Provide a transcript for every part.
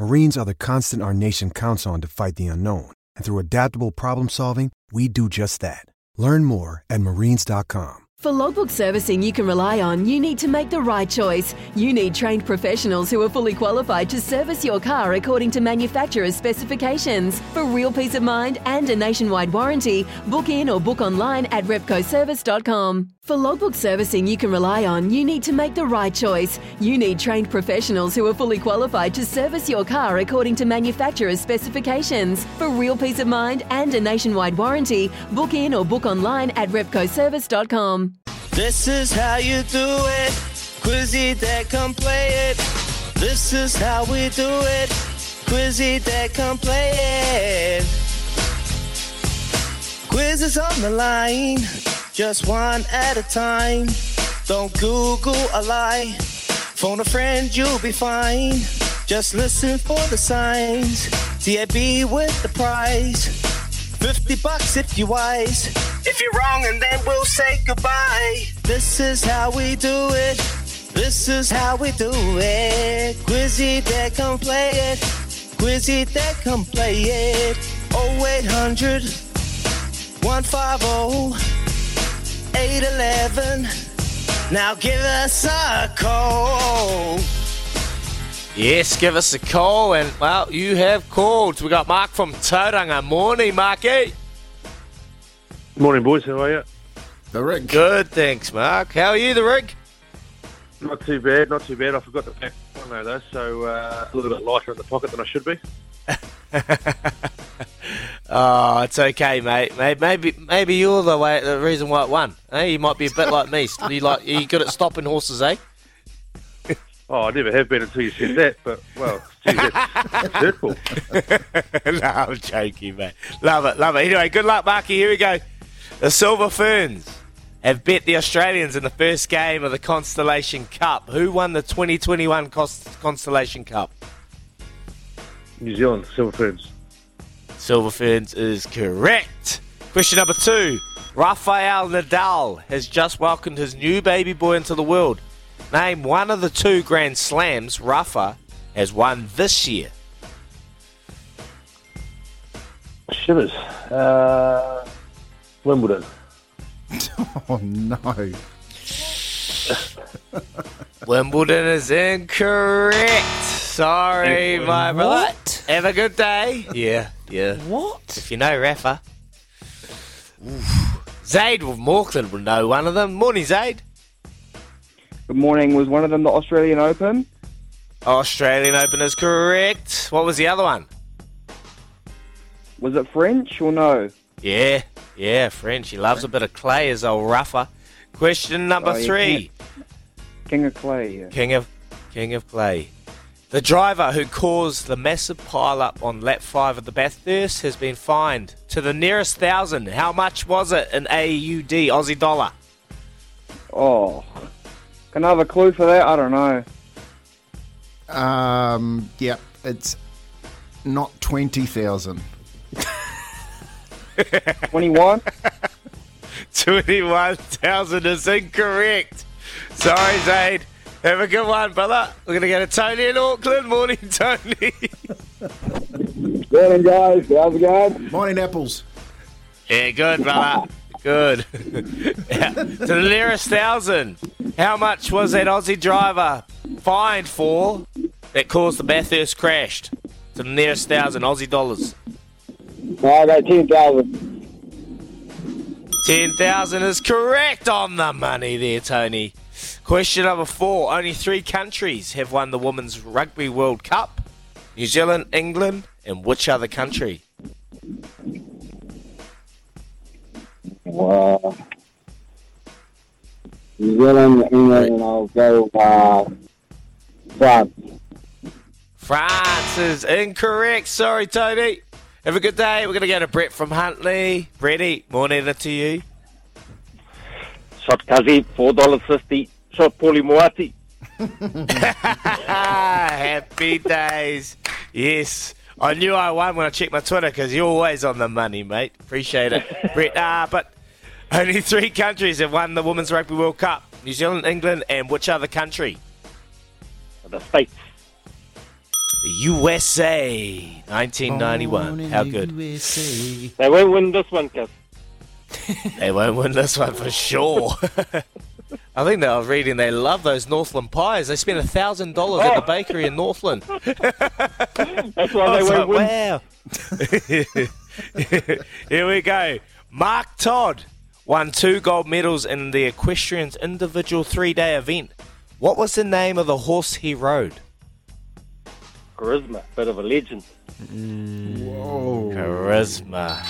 Marines are the constant our nation counts on to fight the unknown. And through adaptable problem solving, we do just that. Learn more at Marines.com. For logbook servicing you can rely on, you need to make the right choice. You need trained professionals who are fully qualified to service your car according to manufacturer's specifications. For real peace of mind and a nationwide warranty, book in or book online at repcoservice.com. For logbook servicing you can rely on, you need to make the right choice. You need trained professionals who are fully qualified to service your car according to manufacturer's specifications. For real peace of mind and a nationwide warranty, book in or book online at repcoservice.com. This is how you do it. Quizzy that come play it. This is how we do it. Quizzy that come play it. Quiz is on the line, just one at a time. Don't Google a lie. Phone a friend, you'll be fine. Just listen for the signs. TAB with the prize. $50 if you're wise. If you're wrong, and then we'll say goodbye. This is how we do it. This is how we do it. Quizzy that come play it. Quizzy that come play it. 0800 150 811. Now give us a call. Yes, give us a call, and, well, you have called. We've got Mark from Tauranga. Morning, Marky. Morning, boys. How are you? The Rig. Good, thanks, Mark. How are you, The Rig? Not too bad, not too bad. I forgot the back one, though, so a little bit lighter in the pocket than I should be. Oh, it's okay, mate. Maybe you're the reason why it won. You might be a bit like me. Are you good at stopping horses, eh? Oh, I never have been until you said that, but, well, geez, that's hurtful. No, I'm joking, mate. Love it, love it. Anyway, good luck, Marky. Here we go. The Silver Ferns have bet the Australians in the first game of the Constellation Cup. Who won the 2021 Constellation Cup? New Zealand, Silver Ferns. Silver Ferns is correct. Question number 2. Rafael Nadal has just welcomed his new baby boy into the world. Name one of the 2 Grand Slams Rafa has won this year. Shivers. Wimbledon. Oh, no. Wimbledon is incorrect. Sorry, my brother. What? Have a good day. Yeah. What? If you know Rafa. Oof. Zaid from Auckland will know one of them. Morning, Zaid. Good morning. Was one of them the Australian Open? Australian Open is correct. What was the other one? Was it French or no? Yeah, French. He loves a bit of clay, is old Rafa. Question number 3. King of clay. Yeah. King of clay. The driver who caused the massive pile-up on lap 5 of the Bathurst has been fined to the nearest 1,000. How much was it in AUD, Aussie dollar? Oh. Another clue for that? I don't know. Yeah, it's not 20,000. 21? 21,000 is incorrect. Sorry, Zaid. Have a good one, brother. We're going to go to Tony in Auckland. Morning, Tony. Morning, guys. How's it going? Morning, apples. Yeah, good, brother. Good. Yeah. To the nearest 1,000. How much was that Aussie driver fined for that caused the Bathurst crash? To the nearest 1,000 Aussie dollars. I got 10,000. $10,000 is correct, on the money there, Tony. Question number 4. Only 3 countries have won the Women's Rugby World Cup. New Zealand, England, and which other country? Wow. New Zealand, England, and I'll go France. France is incorrect. Sorry, Tony. Have a good day. We're going to go to Brett from Huntley. Bretty, morning to you. Shot Kazi, $4.50. Shot Paulie Moati. Happy days. Yes. I knew I won when I checked my Twitter because you're always on the money, mate. Appreciate it. Brett, but only 3 countries have won the Women's Rugby World Cup. New Zealand, England, and which other country? The States. The USA, 1991. How good. USA. They won't win this one, Kev. They won't win this one for sure. I think they were reading they love those Northland pies. They spent $1,000 at the bakery in Northland. That's why they won't win. Wow. Here we go. Mark Todd won 2 gold medals in the equestrian's individual 3-day event. What was the name of the horse he rode? Charisma, bit of a legend. Whoa. Charisma.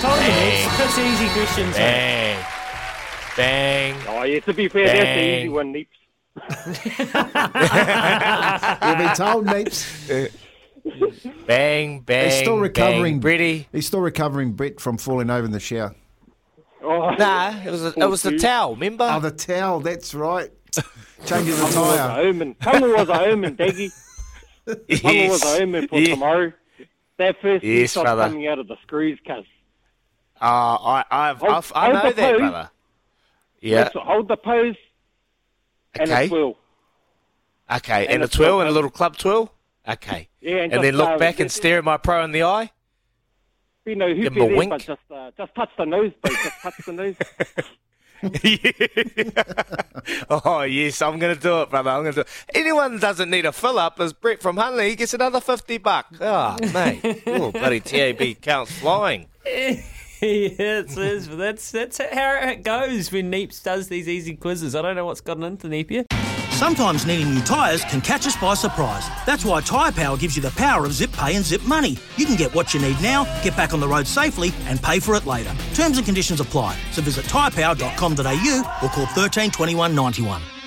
Told you, that's easy questions. Bang. Bang. Oh, yeah, to be fair, bang. That's the easy one, Neeps. You'll be told, Neeps. Bang, bang. He's still recovering, Bretty. He's still recovering, Brett, from falling over in the shower. Oh, nah, it was the towel, remember? Oh, the towel, that's right. Changing the tyre. Hunger was a omen, Daggy. Yes. Hunger was a omen for tomorrow. That first shot coming out of the screws, cuz. I know that, pose, brother. Yeah. That's what, hold the pose. And a twirl. Okay, and a twirl and a little club twirl. Okay. Yeah, and then look back and stare at my pro in the eye. You know, who give him a wink. But just touch the nose, bro. Just touch the nose. Oh, yes, I'm going to do it, brother. I'm going to do it. Anyone doesn't need a fill-up is Brett from Hunley. He gets another $50. Oh, mate. Oh, bloody TAB counts flying. Yeah, it is. That's how it goes when Neeps does these easy quizzes. I don't know what's gotten into Neep. Sometimes needing new tyres can catch us by surprise. That's why Tyre Power gives you the power of zip pay and zip money. You can get what you need now, get back on the road safely and pay for it later. Terms and conditions apply. So visit tyrepower.com.au or call 13 21 91.